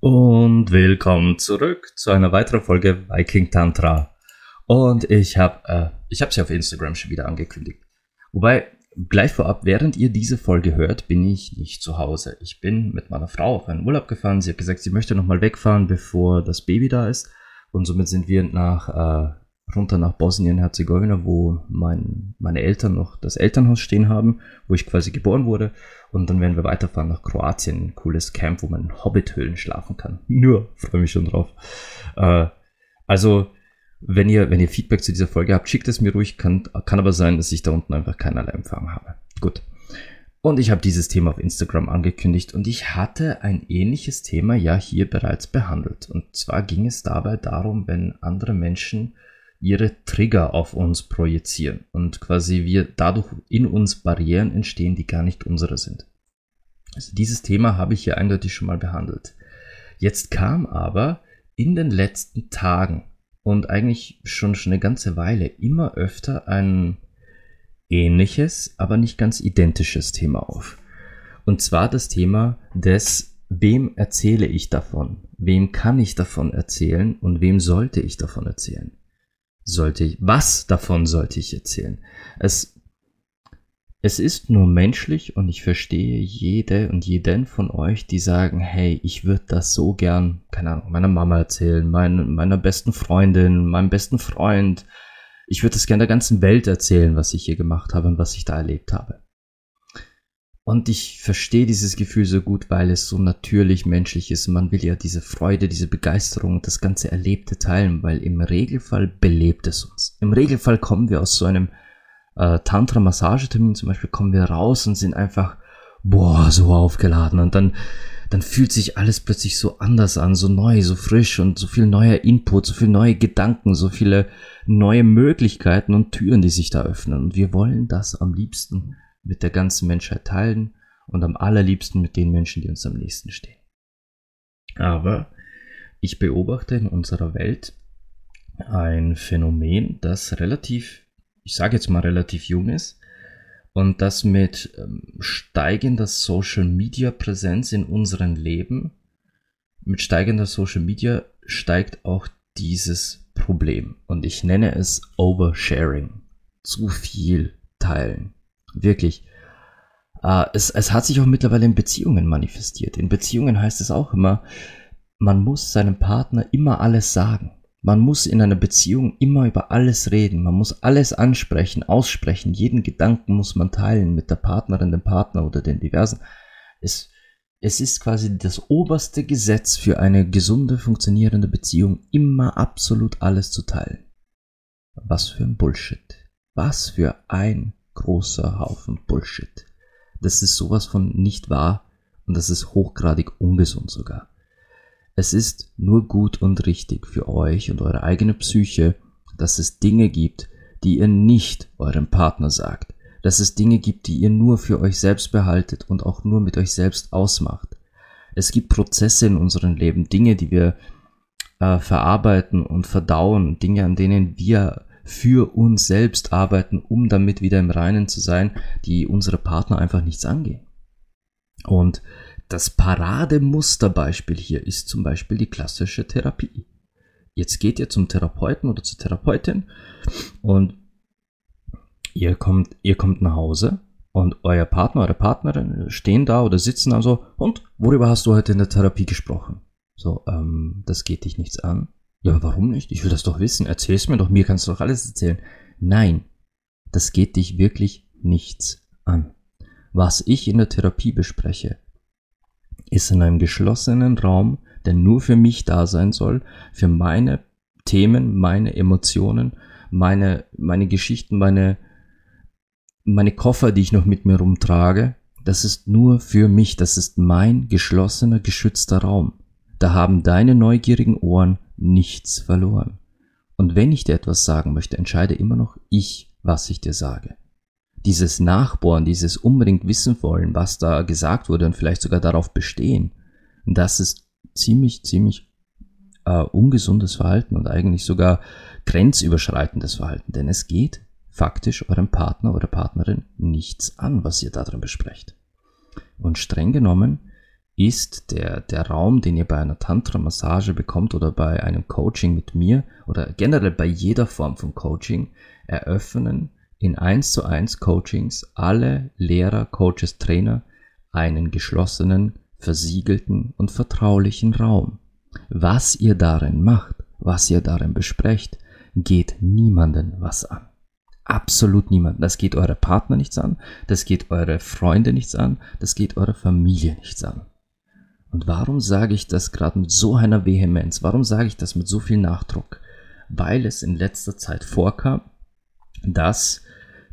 Und willkommen zurück zu einer weiteren Folge Viking Tantra. Und ich habe sie auf Instagram schon wieder angekündigt. Wobei, gleich vorab, während ihr diese Folge hört, bin ich nicht zu Hause. Ich bin mit meiner Frau auf einen Urlaub gefahren. Sie hat gesagt, sie möchte nochmal wegfahren, bevor das Baby da ist. Und somit sind wir runter nach Bosnien-Herzegowina, wo meine Eltern noch das Elternhaus stehen haben, wo ich quasi geboren wurde. Und dann werden wir weiterfahren nach Kroatien, ein cooles Camp, wo man in Hobbit-Höhlen schlafen kann. Nur, freue mich schon drauf. Also, wenn ihr Feedback zu dieser Folge habt, schickt es mir ruhig. Kann aber sein, dass ich da unten einfach keinerlei Empfang habe. Gut. Und ich habe dieses Thema auf Instagram angekündigt und ich hatte ein ähnliches Thema ja hier bereits behandelt. Und zwar ging es dabei darum, wenn andere Menschen ihre Trigger auf uns projizieren und quasi wir dadurch in uns Barrieren entstehen, die gar nicht unsere sind. Also dieses Thema habe ich hier eindeutig schon mal behandelt. Jetzt kam aber in den letzten Tagen und eigentlich schon eine ganze Weile immer öfter ein ähnliches, aber nicht ganz identisches Thema auf. Und zwar das Thema des: Wem erzähle ich davon? Wem kann ich davon erzählen und wem sollte ich davon erzählen? Was davon sollte ich erzählen? Es ist nur menschlich und ich verstehe jede und jeden von euch, die sagen, hey, ich würde das so gern, keine Ahnung, meiner Mama erzählen, meiner besten Freundin, meinem besten Freund. Ich würde das gerne der ganzen Welt erzählen, was ich hier gemacht habe und was ich da erlebt habe. Und ich verstehe dieses Gefühl so gut, weil es so natürlich menschlich ist. Man will ja diese Freude, diese Begeisterung, das ganze Erlebte teilen, weil im Regelfall belebt es uns. Im Regelfall kommen wir aus so einem Tantra-Massage-Termin zum Beispiel, kommen wir raus und sind einfach, boah, so aufgeladen. Und dann fühlt sich alles plötzlich so anders an, so neu, so frisch und so viel neuer Input, so viele neue Gedanken, so viele neue Möglichkeiten und Türen, die sich da öffnen. Und wir wollen das am liebsten mit der ganzen Menschheit teilen und am allerliebsten mit den Menschen, die uns am nächsten stehen. Aber ich beobachte in unserer Welt ein Phänomen, das relativ jung ist und das mit steigender Social Media steigt auch dieses Problem. Und ich nenne es Oversharing. Zu viel teilen. Wirklich. Es hat sich auch mittlerweile in Beziehungen manifestiert. In Beziehungen heißt es auch immer, man muss seinem Partner immer alles sagen. Man muss in einer Beziehung immer über alles reden. Man muss alles ansprechen, aussprechen. Jeden Gedanken muss man teilen mit der Partnerin, dem Partner oder den Diversen. Es ist quasi das oberste Gesetz für eine gesunde, funktionierende Beziehung, immer absolut alles zu teilen. Was für ein Bullshit. Was für ein großer Haufen Bullshit. Das ist sowas von nicht wahr und das ist hochgradig ungesund sogar. Es ist nur gut und richtig für euch und eure eigene Psyche, dass es Dinge gibt, die ihr nicht eurem Partner sagt. Dass es Dinge gibt, die ihr nur für euch selbst behaltet und auch nur mit euch selbst ausmacht. Es gibt Prozesse in unserem Leben, Dinge, die wir verarbeiten und verdauen, Dinge, an denen wir für uns selbst arbeiten, um damit wieder im Reinen zu sein, die unsere Partner einfach nichts angehen. Und das Parademusterbeispiel hier ist zum Beispiel die klassische Therapie. Jetzt geht ihr zum Therapeuten oder zur Therapeutin und ihr kommt nach Hause und euer Partner, eure Partnerin stehen da oder sitzen da so, und worüber hast du heute in der Therapie gesprochen? So, das geht dich nichts an. Ja, warum nicht? Ich will das doch wissen. Erzähl's mir doch, mir kannst du doch alles erzählen. Nein, das geht dich wirklich nichts an. Was ich in der Therapie bespreche, ist in einem geschlossenen Raum, der nur für mich da sein soll, für meine Themen, meine Emotionen, meine Geschichten, meine Koffer, die ich noch mit mir rumtrage. Das ist nur für mich. Das ist mein geschlossener, geschützter Raum. Da haben deine neugierigen Ohren nichts verloren. Und wenn ich dir etwas sagen möchte, entscheide immer noch ich, was ich dir sage. dieses Nachbohren, dieses unbedingt wissen wollen, was da gesagt wurde und vielleicht sogar darauf bestehen, das ist ziemlich ungesundes Verhalten und eigentlich sogar grenzüberschreitendes Verhalten, denn es geht faktisch eurem Partner oder Partnerin nichts an, was ihr darin besprecht. Und streng genommen ist der Raum, den ihr bei einer Tantra-Massage bekommt oder bei einem Coaching mit mir oder generell bei jeder Form von Coaching, eröffnen in 1:1 Coachings alle Lehrer, Coaches, Trainer einen geschlossenen, versiegelten und vertraulichen Raum. Was ihr darin macht, was ihr darin besprecht, geht niemanden was an. Absolut niemanden. Das geht eure Partner nichts an, das geht eure Freunde nichts an, das geht eure Familie nichts an. Und warum sage ich das gerade mit so einer Vehemenz? Warum sage ich das mit so viel Nachdruck? Weil es in letzter Zeit vorkam, dass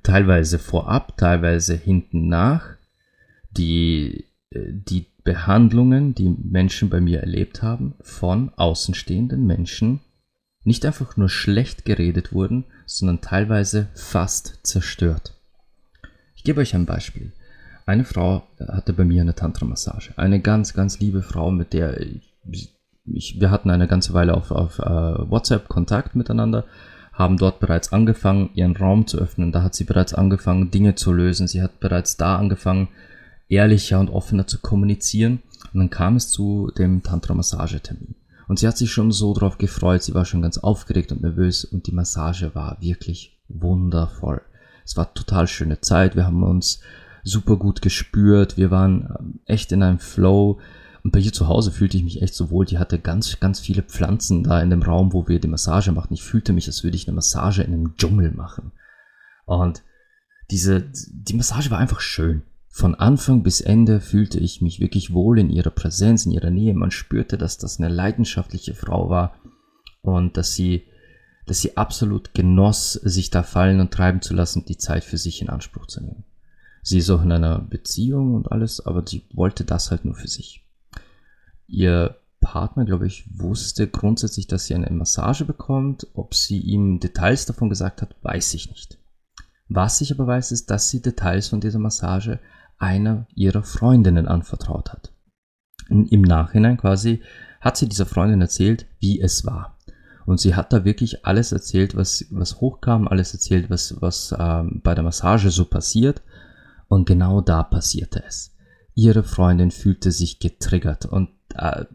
teilweise vorab, teilweise hinten nach die Behandlungen, die Menschen bei mir erlebt haben, von außenstehenden Menschen nicht einfach nur schlecht geredet wurden, sondern teilweise fast zerstört. Ich gebe euch ein Beispiel. Eine Frau hatte bei mir eine Tantra-Massage. Eine ganz, ganz liebe Frau, mit der wir hatten eine ganze Weile auf WhatsApp Kontakt miteinander, haben dort bereits angefangen, ihren Raum zu öffnen. Da hat sie bereits angefangen, Dinge zu lösen. Sie hat bereits da angefangen, ehrlicher und offener zu kommunizieren. Und dann kam es zu dem Tantra-Massagetermin. Und sie hat sich schon so drauf gefreut, sie war schon ganz aufgeregt und nervös und die Massage war wirklich wundervoll. Es war total schöne Zeit, wir haben uns super gut gespürt, wir waren echt in einem Flow und bei ihr zu Hause fühlte ich mich echt so wohl. Die hatte ganz, ganz viele Pflanzen da in dem Raum, wo wir die Massage machten. Ich fühlte mich, als würde ich eine Massage in einem Dschungel machen. Und die Massage war einfach schön. Von Anfang bis Ende fühlte ich mich wirklich wohl in ihrer Präsenz, in ihrer Nähe. Man spürte, dass das eine leidenschaftliche Frau war und dass sie absolut genoss, sich da fallen und treiben zu lassen und die Zeit für sich in Anspruch zu nehmen. Sie ist auch in einer Beziehung und alles, aber sie wollte das halt nur für sich. Ihr Partner, glaube ich, wusste grundsätzlich, dass sie eine Massage bekommt. Ob sie ihm Details davon gesagt hat, weiß ich nicht. Was ich aber weiß, ist, dass sie Details von dieser Massage einer ihrer Freundinnen anvertraut hat. Im Nachhinein quasi hat sie dieser Freundin erzählt, wie es war. Und sie hat da wirklich alles erzählt, was hochkam, alles erzählt, was bei der Massage so passiert. Und genau da passierte es. Ihre Freundin fühlte sich getriggert und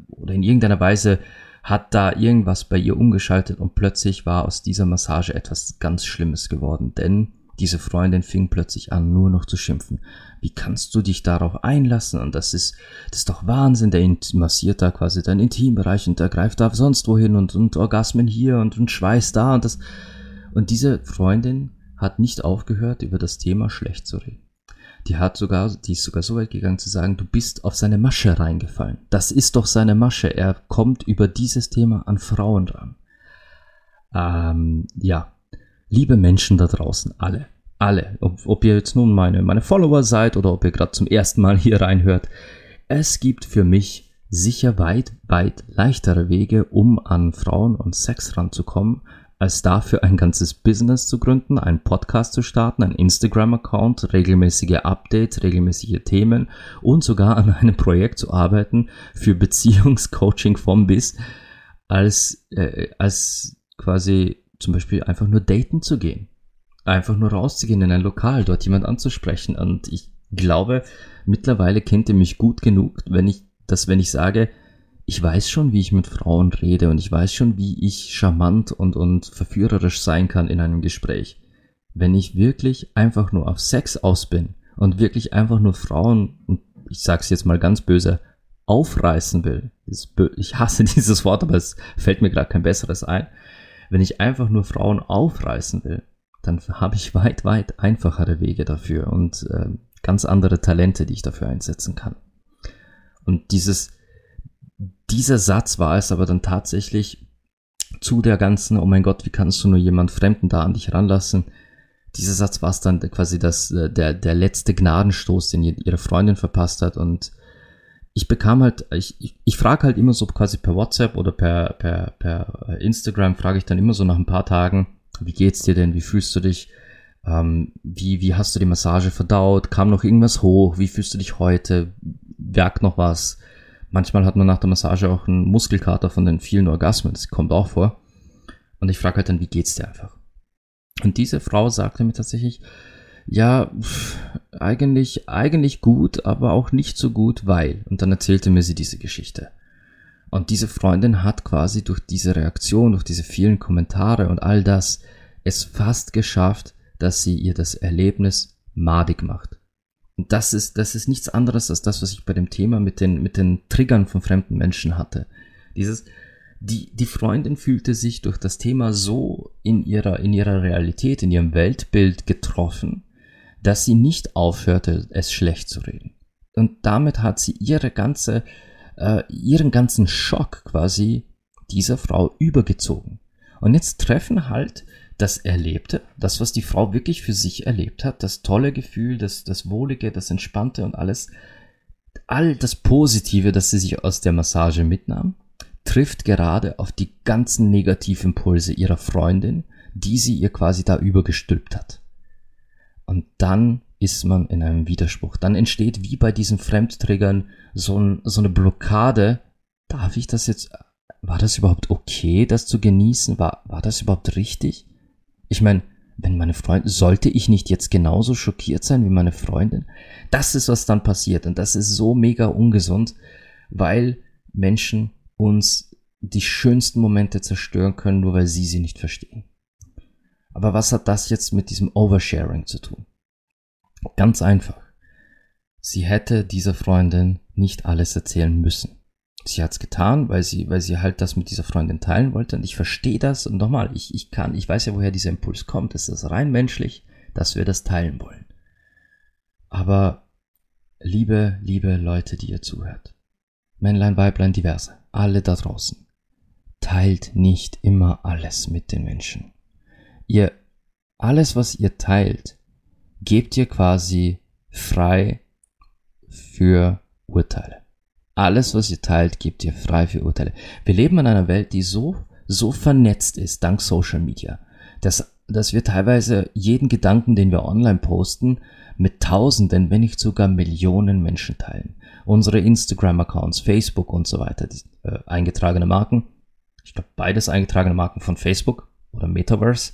oder in irgendeiner Weise hat da irgendwas bei ihr umgeschaltet und plötzlich war aus dieser Massage etwas ganz Schlimmes geworden, denn diese Freundin fing plötzlich an, nur noch zu schimpfen. Wie kannst du dich darauf einlassen? Und das ist doch Wahnsinn, der massiert da quasi deinen Intimbereich und der greift da sonst wohin und Orgasmen hier und Schweiß da und das. Und diese Freundin hat nicht aufgehört, über das Thema schlecht zu reden. Die ist sogar so weit gegangen zu sagen, du bist auf seine Masche reingefallen. Das ist doch seine Masche. Er kommt über dieses Thema an Frauen ran. Ja. Liebe Menschen da draußen, alle, ob ihr jetzt nun meine Follower seid oder ob ihr gerade zum ersten Mal hier reinhört, es gibt für mich sicher weit, weit leichtere Wege, um an Frauen und Sex ranzukommen, als dafür ein ganzes Business zu gründen, einen Podcast zu starten, einen Instagram-Account, regelmäßige Updates, regelmäßige Themen und sogar an einem Projekt zu arbeiten für Beziehungscoaching vom Biss, als quasi zum Beispiel einfach nur daten zu gehen, einfach nur rauszugehen in ein Lokal, dort jemand anzusprechen. Und ich glaube, mittlerweile kennt ihr mich gut genug, wenn ich sage, ich weiß schon, wie ich mit Frauen rede und ich weiß schon, wie ich charmant und verführerisch sein kann in einem Gespräch. Wenn ich wirklich einfach nur auf Sex aus bin und wirklich einfach nur Frauen, und ich sag's jetzt mal ganz böse, aufreißen will, ich hasse dieses Wort, aber es fällt mir gerade kein besseres ein, wenn ich einfach nur Frauen aufreißen will, dann habe ich weit, weit einfachere Wege dafür und ganz andere Talente, die ich dafür einsetzen kann. Und dieser Satz war es aber dann tatsächlich zu der ganzen, oh mein Gott, wie kannst du nur jemand Fremden da an dich ranlassen? Dieser Satz war es dann quasi der letzte Gnadenstoß, den ihre Freundin verpasst hat. Und ich bekam halt, ich frage halt immer so quasi per WhatsApp oder per Instagram, frage ich dann immer so nach ein paar Tagen, wie geht's dir denn, wie fühlst du dich, Wie hast du die Massage verdaut? Kam noch irgendwas hoch? Wie fühlst du dich heute? Werkt noch was? Manchmal hat man nach der Massage auch einen Muskelkater von den vielen Orgasmen. Das kommt auch vor. Und ich frage halt dann, wie geht's dir einfach? Und diese Frau sagte mir tatsächlich, ja, eigentlich gut, aber auch nicht so gut, weil. Und dann erzählte mir sie diese Geschichte. Und diese Freundin hat quasi durch diese Reaktion, durch diese vielen Kommentare und all das, es fast geschafft, dass sie ihr das Erlebnis madig macht. Und das ist nichts anderes als das, was ich bei dem Thema mit den Triggern von fremden Menschen hatte. Die Freundin fühlte sich durch das Thema so in ihrer Realität, in ihrem Weltbild getroffen, dass sie nicht aufhörte, es schlecht zu reden. Und damit hat sie ihren ganzen Schock quasi dieser Frau übergezogen. Und jetzt treffen halt das Erlebte, das, was die Frau wirklich für sich erlebt hat, das tolle Gefühl, das Wohlige, das Entspannte und alles, all das Positive, das sie sich aus der Massage mitnahm, trifft gerade auf die ganzen Negativimpulse ihrer Freundin, die sie ihr quasi da übergestülpt hat. Und dann ist man in einem Widerspruch. Dann entsteht wie bei diesen Fremdtriggern so eine Blockade. Darf ich das jetzt, war das überhaupt okay, das zu genießen? War das überhaupt richtig? Ich meine, wenn meine Freundin, sollte ich nicht jetzt genauso schockiert sein wie meine Freundin? Das ist, was dann passiert. Und das ist so mega ungesund, weil Menschen uns die schönsten Momente zerstören können, nur weil sie nicht verstehen. Aber was hat das jetzt mit diesem Oversharing zu tun? Ganz einfach. Sie hätte dieser Freundin nicht alles erzählen müssen. Sie hat's getan, weil sie halt das mit dieser Freundin teilen wollte. Und ich verstehe das. Und nochmal, ich weiß ja, woher dieser Impuls kommt. Es ist rein menschlich, dass wir das teilen wollen. Aber liebe Leute, die ihr zuhört. Männlein, Weiblein, diverse. Alle da draußen. Teilt nicht immer alles mit den Menschen. Alles, was ihr teilt, gebt ihr quasi frei für Urteile. Alles, was ihr teilt, gebt ihr frei für Urteile. Wir leben in einer Welt, die so vernetzt ist, dank Social Media, dass wir teilweise jeden Gedanken, den wir online posten, mit Tausenden, wenn nicht sogar Millionen Menschen teilen. Unsere Instagram-Accounts, Facebook und so weiter, eingetragene Marken, ich glaube beides eingetragene Marken von Facebook oder Metaverse,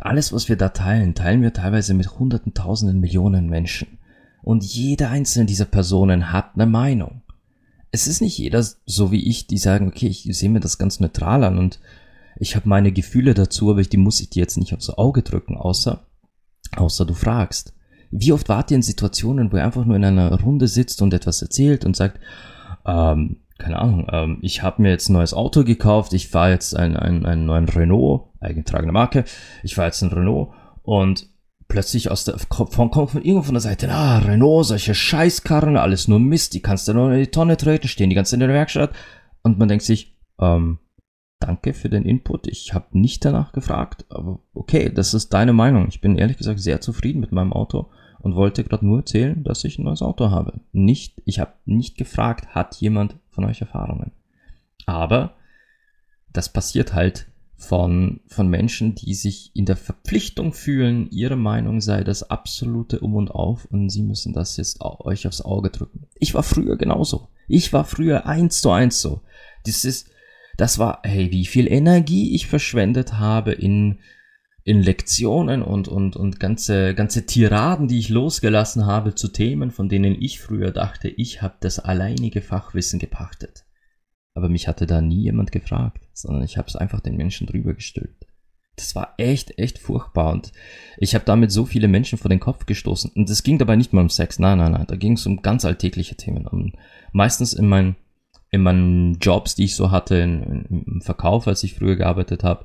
alles, was wir da teilen, teilen wir teilweise mit Hunderten, Tausenden, Millionen Menschen. Und jede einzelne dieser Personen hat eine Meinung. Es ist nicht jeder so wie ich, die sagen, okay, ich sehe mir das ganz neutral an und ich habe meine Gefühle dazu, aber die muss ich dir jetzt nicht aufs Auge drücken, außer du fragst. Wie oft wart ihr in Situationen, wo ihr einfach nur in einer Runde sitzt und etwas erzählt und sagt, keine Ahnung, ich habe mir jetzt ein neues Auto gekauft, ich fahre jetzt einen neuen Renault, eingetragene Marke, ich fahre jetzt einen Renault und plötzlich kommt von irgendwo von der Seite, Renault, solche Scheißkarren, alles nur Mist, die kannst du nur in die Tonne treten, stehen die ganze in der Werkstatt und man denkt sich, danke für den Input, ich habe nicht danach gefragt, aber okay, das ist deine Meinung, ich bin ehrlich gesagt sehr zufrieden mit meinem Auto. Und wollte gerade nur erzählen, dass ich ein neues Auto habe. Ich habe nicht gefragt, hat jemand von euch Erfahrungen? Aber das passiert halt von Menschen, die sich in der Verpflichtung fühlen, ihre Meinung sei das absolute Um und Auf und sie müssen das jetzt euch aufs Auge drücken. Ich war früher genauso. Ich war früher 1:1 so. Das war, hey, wie viel Energie ich verschwendet habe in Lektionen und ganze Tiraden, die ich losgelassen habe zu Themen, von denen ich früher dachte, ich habe das alleinige Fachwissen gepachtet. Aber mich hatte da nie jemand gefragt, sondern ich habe es einfach den Menschen drüber gestülpt. Das war echt furchtbar und ich habe damit so viele Menschen vor den Kopf gestoßen. Und es ging dabei nicht mal um Sex, nein, da ging es um ganz alltägliche Themen. Und meistens in meinen Jobs, die ich so hatte, im Verkauf, als ich früher gearbeitet habe,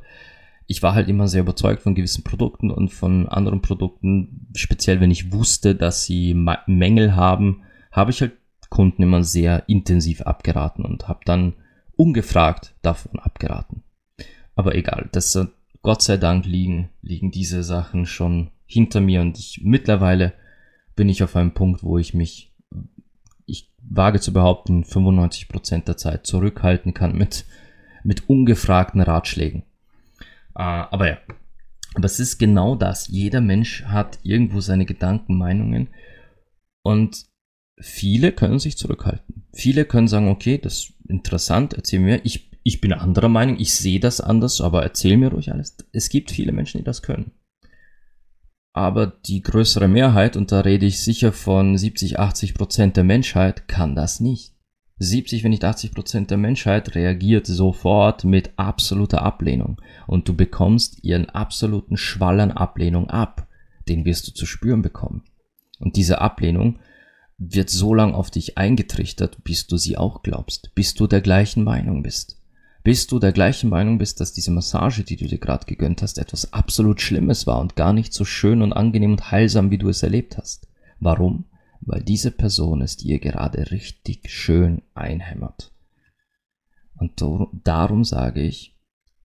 ich war halt immer sehr überzeugt von gewissen Produkten und von anderen Produkten, speziell wenn ich wusste, dass sie Mängel haben, habe ich halt Kunden immer sehr intensiv abgeraten und habe dann ungefragt davon abgeraten. Aber egal, das, Gott sei Dank liegen diese Sachen schon hinter mir und mittlerweile bin ich auf einem Punkt, wo ich wage zu behaupten, 95% der Zeit zurückhalten kann mit ungefragten Ratschlägen. Aber ja, Aber es ist genau das. Jeder Mensch hat irgendwo seine Gedanken, Meinungen. Und viele können sich zurückhalten. Viele können sagen, okay, das ist interessant, erzähl mir. Ich bin anderer Meinung, ich sehe das anders, aber erzähl mir ruhig alles. Es gibt viele Menschen, die das können. Aber die größere Mehrheit, und da rede ich sicher von 70-80% der Menschheit, kann das nicht. 70, wenn nicht 80% der Menschheit reagiert sofort mit absoluter Ablehnung. Und du bekommst ihren absoluten Schwall an Ablehnung ab. Den wirst du zu spüren bekommen. Und diese Ablehnung wird so lange auf dich eingetrichtert, bis du sie auch glaubst. Bis du der gleichen Meinung bist. Bis du der gleichen Meinung bist, dass diese Massage, die du dir gerade gegönnt hast, etwas absolut Schlimmes war und gar nicht so schön und angenehm und heilsam, wie du es erlebt hast. Warum? Weil diese Person es dir gerade richtig schön einhämmert. Und darum sage ich,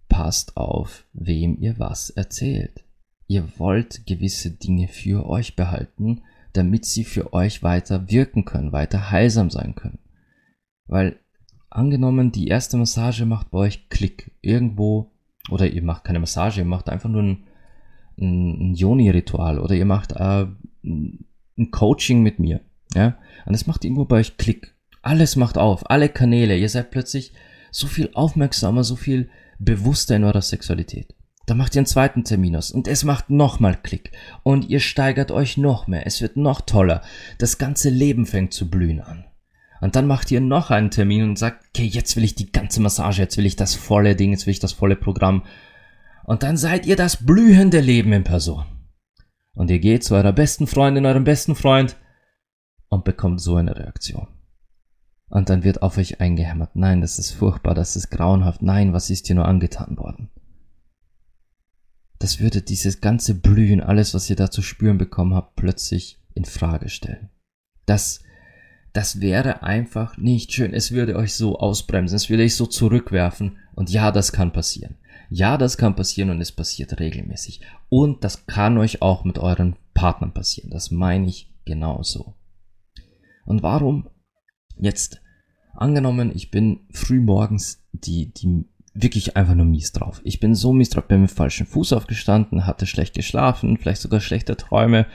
passt auf, wem ihr was erzählt. Ihr wollt gewisse Dinge für euch behalten, damit sie für euch weiter wirken können, weiter heilsam sein können. Weil, angenommen, die erste Massage macht bei euch Klick irgendwo, oder ihr macht keine Massage, ihr macht einfach nur ein Yoni-Ritual, oder ihr macht ein Coaching mit mir, ja, und es macht irgendwo bei euch Klick. Alles macht auf, alle Kanäle, ihr seid plötzlich so viel aufmerksamer, so viel bewusster in eurer Sexualität. Dann macht ihr einen zweiten Termin aus und es macht nochmal Klick und ihr steigert euch noch mehr, es wird noch toller, das ganze Leben fängt zu blühen an. Und dann macht ihr noch einen Termin und sagt, okay, jetzt will ich die ganze Massage, jetzt will ich das volle Ding, jetzt will ich das volle Programm. Und dann seid ihr das blühende Leben in Person. Und ihr geht zu eurer besten Freundin, eurem besten Freund und bekommt so eine Reaktion. Und dann wird auf euch eingehämmert, nein, das ist furchtbar, das ist grauenhaft, nein, was ist dir nur angetan worden? Das würde dieses ganze Blühen, alles, was ihr da zu spüren bekommen habt, plötzlich in Frage stellen. Das wäre einfach nicht schön. Es würde euch so ausbremsen, es würde euch so zurückwerfen. Und ja, das kann passieren. Ja, das kann passieren und es passiert regelmäßig. Und das kann euch auch mit euren Partnern passieren. Das meine ich genauso. Und warum jetzt? Angenommen, ich bin frühmorgens die wirklich einfach nur mies drauf. Ich bin so mies drauf, bin mit falschem Fuß aufgestanden, hatte schlecht geschlafen, vielleicht sogar schlechte Träume.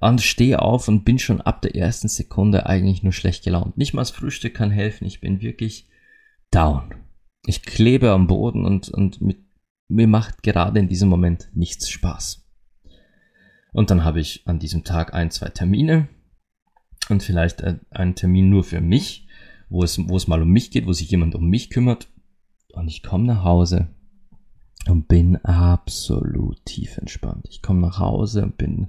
Und stehe auf und bin schon ab der ersten Sekunde eigentlich nur schlecht gelaunt. Nicht mal das Frühstück kann helfen, ich bin wirklich down. Ich klebe am Boden und mir macht gerade in diesem Moment nichts Spaß. Und dann habe ich an diesem Tag 1, 2 Termine und vielleicht einen Termin nur für mich, wo es mal um mich geht, wo sich jemand um mich kümmert. Und ich komme nach Hause und bin absolut tief entspannt. Ich komme nach Hause und bin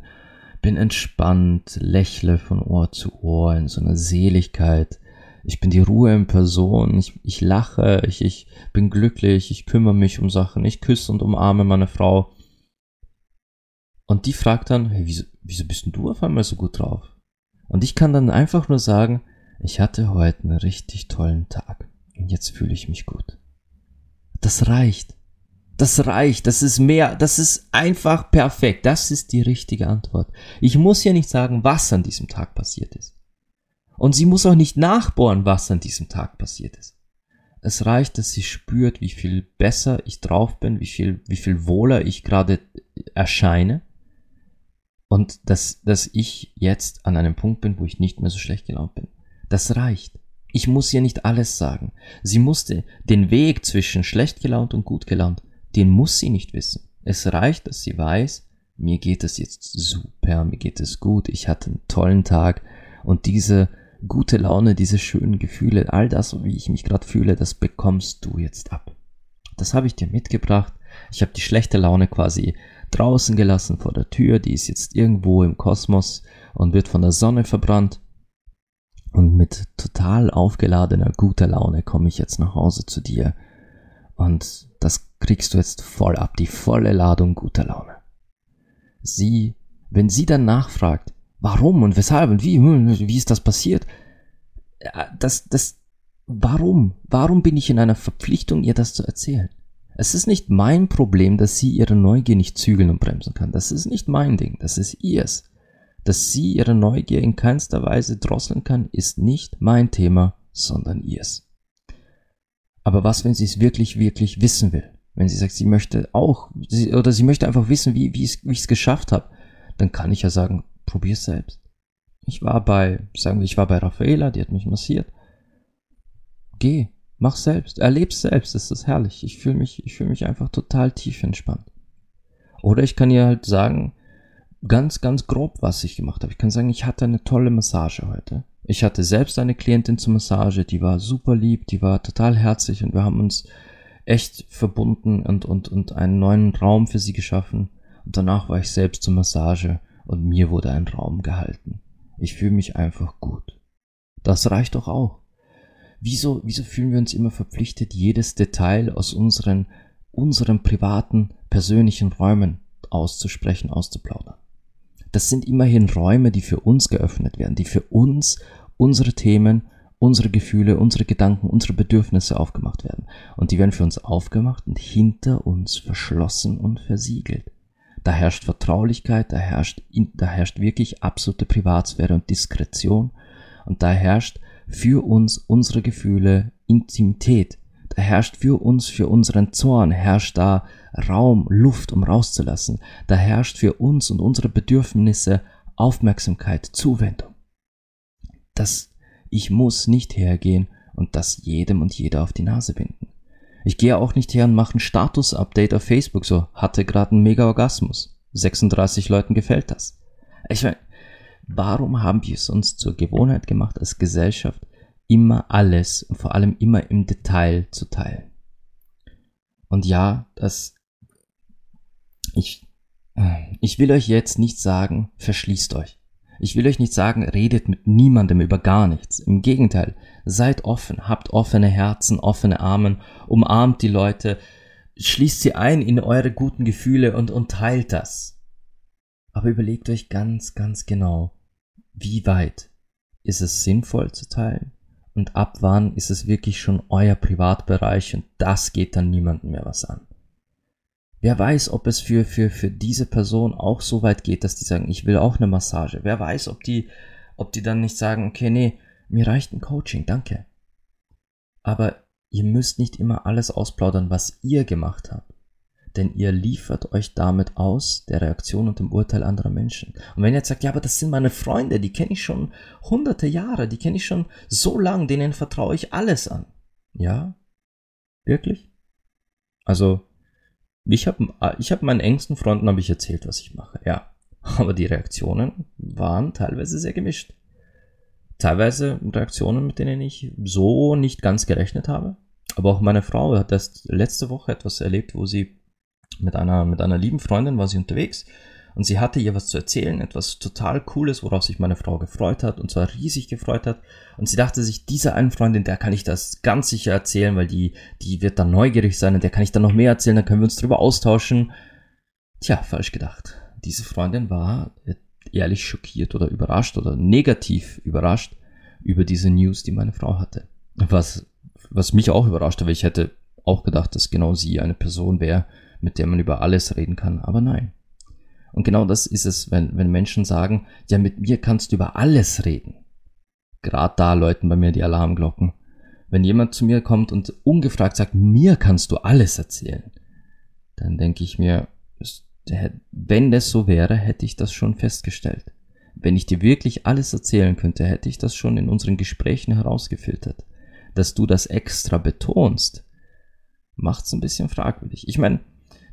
entspannt, lächle von Ohr zu Ohr in so einer Seligkeit. Ich bin die Ruhe in Person, ich lache, ich bin glücklich, ich kümmere mich um Sachen, ich küsse und umarme meine Frau. Und die fragt dann, hey, wieso bist denn du auf einmal so gut drauf? Und ich kann dann einfach nur sagen, ich hatte heute einen richtig tollen Tag und jetzt fühle ich mich gut. Das reicht. Das reicht, das ist mehr, das ist einfach perfekt, das ist die richtige Antwort. Ich muss ja nicht sagen, was an diesem Tag passiert ist. Und sie muss auch nicht nachbohren, was an diesem Tag passiert ist. Es reicht, dass sie spürt, wie viel besser ich drauf bin, wie viel wohler ich gerade erscheine und dass ich jetzt an einem Punkt bin, wo ich nicht mehr so schlecht gelaunt bin. Das reicht. Ich muss ihr nicht alles sagen. Sie musste den Weg zwischen schlecht gelaunt und gut gelaunt, den muss sie nicht wissen. Es reicht, dass sie weiß, mir geht es jetzt super, mir geht es gut, ich hatte einen tollen Tag und diese gute Laune, diese schönen Gefühle, all das, wie ich mich gerade fühle, das bekommst du jetzt ab. Das habe ich dir mitgebracht. Ich habe die schlechte Laune quasi draußen gelassen vor der Tür, die ist jetzt irgendwo im Kosmos und wird von der Sonne verbrannt. Und mit total aufgeladener, guter Laune komme ich jetzt nach Hause zu dir. Und das kriegst du jetzt voll ab, die volle Ladung guter Laune. Wenn sie dann nachfragt, warum und weshalb und wie ist das passiert? Warum bin ich in einer Verpflichtung, ihr das zu erzählen? Es ist nicht mein Problem, dass sie ihre Neugier nicht zügeln und bremsen kann. Das ist nicht mein Ding, das ist ihrs. Dass sie ihre Neugier in keinster Weise drosseln kann, ist nicht mein Thema, sondern ihrs. Aber was, wenn sie es wirklich, wirklich wissen will? Wenn sie sagt, sie möchte auch, oder sie möchte einfach wissen, wie ich es geschafft habe, dann kann ich ja sagen, probier's selbst. Ich war bei Raffaela, die hat mich massiert. Geh, mach selbst, erleb's selbst, das ist herrlich. Ich fühle mich einfach total tief entspannt. Oder ich kann ihr halt sagen, ganz, ganz grob, was ich gemacht habe. Ich kann sagen, ich hatte eine tolle Massage heute. Ich hatte selbst eine Klientin zur Massage, die war super lieb, die war total herzlich und wir haben uns echt verbunden und einen neuen Raum für sie geschaffen. Und danach war ich selbst zur Massage und mir wurde ein Raum gehalten. Ich fühle mich einfach gut. Das reicht doch auch. Wieso fühlen wir uns immer verpflichtet, jedes Detail aus unseren privaten, persönlichen Räumen auszusprechen, auszuplaudern? Das sind immerhin Räume, die für uns geöffnet werden, die für uns, unsere Themen, unsere Gefühle, unsere Gedanken, unsere Bedürfnisse aufgemacht werden. Und die werden für uns aufgemacht und hinter uns verschlossen und versiegelt. Da herrscht Vertraulichkeit, da herrscht wirklich absolute Privatsphäre und Diskretion. Und da herrscht für uns unsere Gefühle Intimität. Da herrscht für uns, für unseren Zorn, herrscht da Raum, Luft, um rauszulassen. Da herrscht für uns und unsere Bedürfnisse Aufmerksamkeit, Zuwendung. Ich muss nicht hergehen und das jedem und jeder auf die Nase binden. Ich gehe auch nicht her und mache ein Status-Update auf Facebook, so hatte gerade einen Mega-Orgasmus. 36 Leuten gefällt das. Ich meine, warum haben wir es uns zur Gewohnheit gemacht, als Gesellschaft immer alles und vor allem immer im Detail zu teilen? Und ja, ich will euch jetzt nicht sagen, verschließt euch. Ich will euch nicht sagen, redet mit niemandem über gar nichts. Im Gegenteil, seid offen, habt offene Herzen, offene Arme, umarmt die Leute, schließt sie ein in eure guten Gefühle und teilt das. Aber überlegt euch ganz, ganz genau, wie weit ist es sinnvoll zu teilen und ab wann ist es wirklich schon euer Privatbereich und das geht dann niemandem mehr was an. Wer weiß, ob es für diese Person auch so weit geht, dass die sagen, ich will auch eine Massage. Wer weiß, ob die dann nicht sagen, okay, nee, mir reicht ein Coaching, danke. Aber ihr müsst nicht immer alles ausplaudern, was ihr gemacht habt. Denn ihr liefert euch damit aus der Reaktion und dem Urteil anderer Menschen. Und wenn ihr jetzt sagt, ja, aber das sind meine Freunde, die kenne ich schon hunderte Jahre, die kenne ich schon so lang, denen vertraue ich alles an. Ja? Wirklich? Also... Ich hab meinen engsten Freunden habe ich erzählt, was ich mache, ja. Aber die Reaktionen waren teilweise sehr gemischt. Teilweise Reaktionen, mit denen ich so nicht ganz gerechnet habe. Aber auch meine Frau hat erst letzte Woche etwas erlebt, wo sie mit einer lieben Freundin war sie unterwegs und sie hatte ihr was zu erzählen, etwas total Cooles, worauf sich meine Frau gefreut hat und zwar riesig gefreut hat. Und sie dachte sich, dieser einen Freundin, der kann ich das ganz sicher erzählen, weil die wird dann neugierig sein und der kann ich dann noch mehr erzählen, dann können wir uns drüber austauschen. Tja, falsch gedacht. Diese Freundin war ehrlich schockiert oder überrascht oder negativ überrascht über diese News, die meine Frau hatte. Was mich auch überrascht hat, weil ich hätte auch gedacht, dass genau sie eine Person wäre, mit der man über alles reden kann, aber nein. Und genau das ist es, wenn Menschen sagen, ja, mit mir kannst du über alles reden. Gerade da läuten bei mir die Alarmglocken. Wenn jemand zu mir kommt und ungefragt sagt, mir kannst du alles erzählen, dann denke ich mir, wenn das so wäre, hätte ich das schon festgestellt. Wenn ich dir wirklich alles erzählen könnte, hätte ich das schon in unseren Gesprächen herausgefiltert. Dass du das extra betonst, macht's ein bisschen fragwürdig. Ich meine,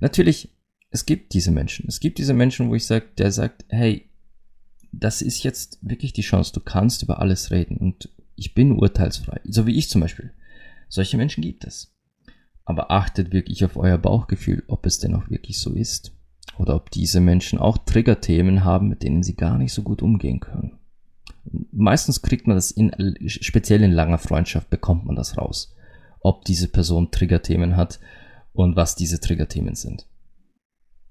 natürlich... Es gibt diese Menschen, wo ich sage, der sagt, hey, das ist jetzt wirklich die Chance, du kannst über alles reden und ich bin urteilsfrei, so wie ich zum Beispiel. Solche Menschen gibt es. Aber achtet wirklich auf euer Bauchgefühl, ob es denn auch wirklich so ist oder ob diese Menschen auch Triggerthemen haben, mit denen sie gar nicht so gut umgehen können. Meistens kriegt man das, speziell in langer Freundschaft bekommt man das raus, ob diese Person Triggerthemen hat und was diese Triggerthemen sind.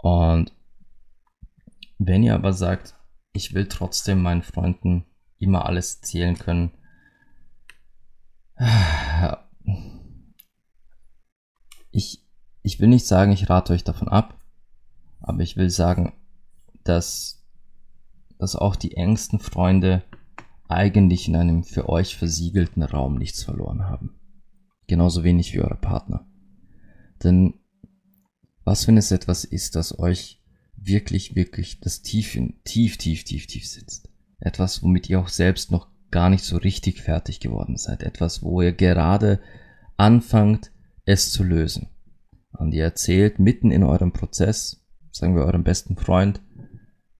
Und wenn ihr aber sagt, ich will trotzdem meinen Freunden immer alles erzählen können, ich will nicht sagen, ich rate euch davon ab, aber ich will sagen, dass auch die engsten Freunde eigentlich in einem für euch versiegelten Raum nichts verloren haben. Genauso wenig wie eure Partner. Denn Was, wenn es etwas ist, das euch wirklich, wirklich das tief sitzt? Etwas, womit ihr auch selbst noch gar nicht so richtig fertig geworden seid. Etwas, wo ihr gerade anfangt, es zu lösen. Und ihr erzählt mitten in eurem Prozess, sagen wir eurem besten Freund,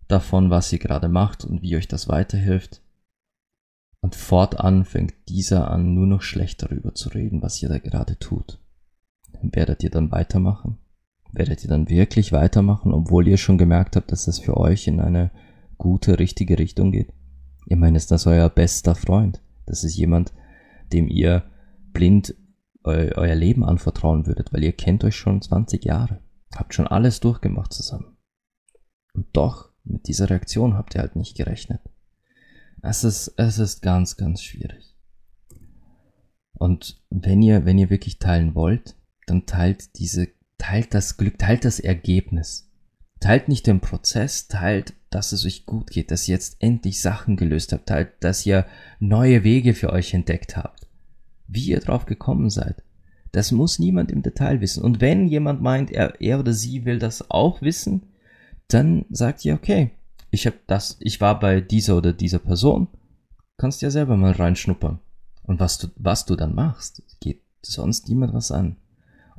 davon, was ihr gerade macht und wie euch das weiterhilft. Und fortan fängt dieser an, nur noch schlecht darüber zu reden, was ihr da gerade tut. Werdet ihr dann weitermachen? Werdet ihr dann wirklich weitermachen, obwohl ihr schon gemerkt habt, dass das für euch in eine gute, richtige Richtung geht? Ich meine, ist das euer bester Freund? Das ist jemand, dem ihr blind euer Leben anvertrauen würdet, weil ihr kennt euch schon 20 Jahre. Habt schon alles durchgemacht zusammen. Und doch, mit dieser Reaktion habt ihr halt nicht gerechnet. Es ist ganz, ganz schwierig. Und wenn ihr wirklich teilen wollt, dann teilt das Glück, teilt das Ergebnis. Teilt nicht den Prozess, teilt, dass es euch gut geht, dass ihr jetzt endlich Sachen gelöst habt, teilt, dass ihr neue Wege für euch entdeckt habt. Wie ihr drauf gekommen seid, das muss niemand im Detail wissen. Und wenn jemand meint, er oder sie will das auch wissen, dann sagt ihr, okay, ich war bei dieser oder dieser Person, kannst ja selber mal reinschnuppern. Und was du dann machst, geht sonst niemand was an.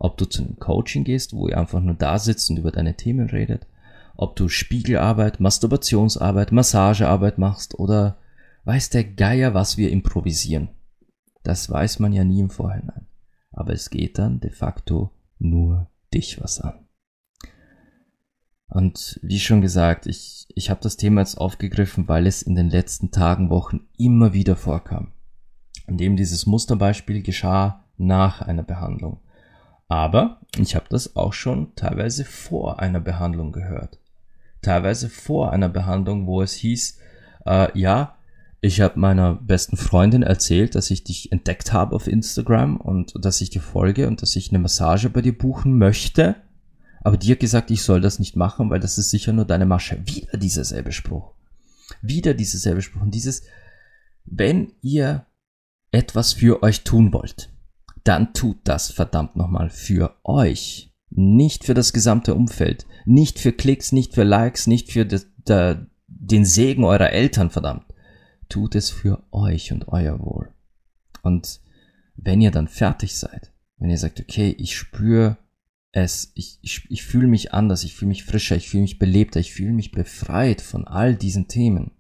Ob du zu einem Coaching gehst, wo ihr einfach nur da sitzt und über deine Themen redet, ob du Spiegelarbeit, Masturbationsarbeit, Massagearbeit machst oder weiß der Geier, was wir improvisieren. Das weiß man ja nie im Vorhinein. Aber es geht dann de facto nur dich was an. Und wie schon gesagt, ich habe das Thema jetzt aufgegriffen, weil es in den letzten Tagen, Wochen immer wieder vorkam, in dem dieses Musterbeispiel geschah nach einer Behandlung. Aber ich habe das auch schon teilweise vor einer Behandlung gehört. Teilweise vor einer Behandlung, wo es hieß, ich habe meiner besten Freundin erzählt, dass ich dich entdeckt habe auf Instagram und dass ich dir folge und dass ich eine Massage bei dir buchen möchte. Aber dir gesagt, ich soll das nicht machen, weil das ist sicher nur deine Masche. Wieder dieser selbe Spruch. Und dieses, wenn ihr etwas für euch tun wollt, dann tut das verdammt nochmal für euch. Nicht für das gesamte Umfeld. Nicht für Klicks, nicht für Likes, nicht für den Segen eurer Eltern, verdammt. Tut es für euch und euer Wohl. Und wenn ihr dann fertig seid, wenn ihr sagt, okay, ich spüre es, ich fühle mich anders, ich fühle mich frischer, ich fühle mich belebter, ich fühle mich befreit von all diesen Themen,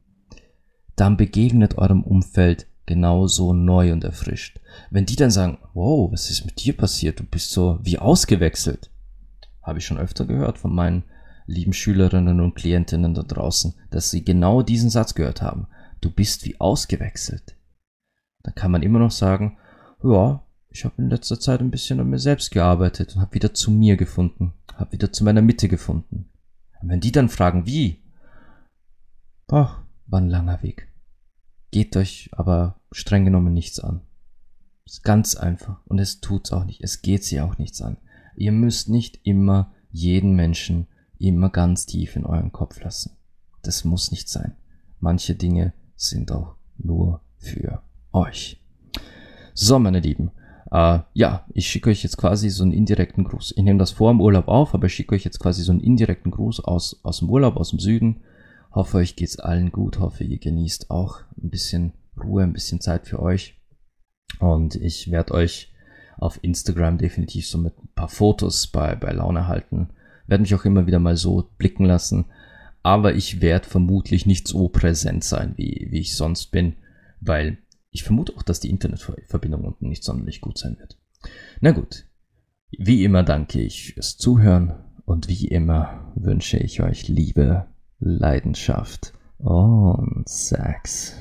dann begegnet eurem Umfeld genauso neu und erfrischt. Wenn die dann sagen, wow, was ist mit dir passiert, du bist so wie ausgewechselt, habe ich schon öfter gehört von meinen lieben Schülerinnen und Klientinnen da draußen, dass sie genau diesen Satz gehört haben, du bist wie ausgewechselt. Dann kann man immer noch sagen, ja, ich habe in letzter Zeit ein bisschen an mir selbst gearbeitet und habe wieder zu mir gefunden, habe wieder zu meiner Mitte gefunden. Und wenn die dann fragen, wie? Boah, war ein langer Weg. Geht euch aber streng genommen nichts an. Ist ganz einfach und es tut's auch nicht, es geht sie auch nichts an. Ihr müsst nicht immer jeden Menschen immer ganz tief in euren Kopf lassen. Das muss nicht sein. Manche Dinge sind auch nur für euch. So, meine Lieben. Ich schicke euch jetzt quasi so einen indirekten Gruß. Ich nehme das vor im Urlaub auf, aber ich schicke euch jetzt quasi so einen indirekten Gruß aus dem Urlaub, aus dem Süden. Hoffe, euch geht's allen gut. Hoffe, ihr genießt auch ein bisschen Ruhe, ein bisschen Zeit für euch. Und ich werde euch auf Instagram definitiv so mit ein paar Fotos bei Laune halten. Werde mich auch immer wieder mal so blicken lassen. Aber ich werde vermutlich nicht so präsent sein, wie ich sonst bin, weil ich vermute auch, dass die Internetverbindung unten nicht sonderlich gut sein wird. Na gut, wie immer danke ich fürs Zuhören und wie immer wünsche ich euch Liebe, Leidenschaft und Sex.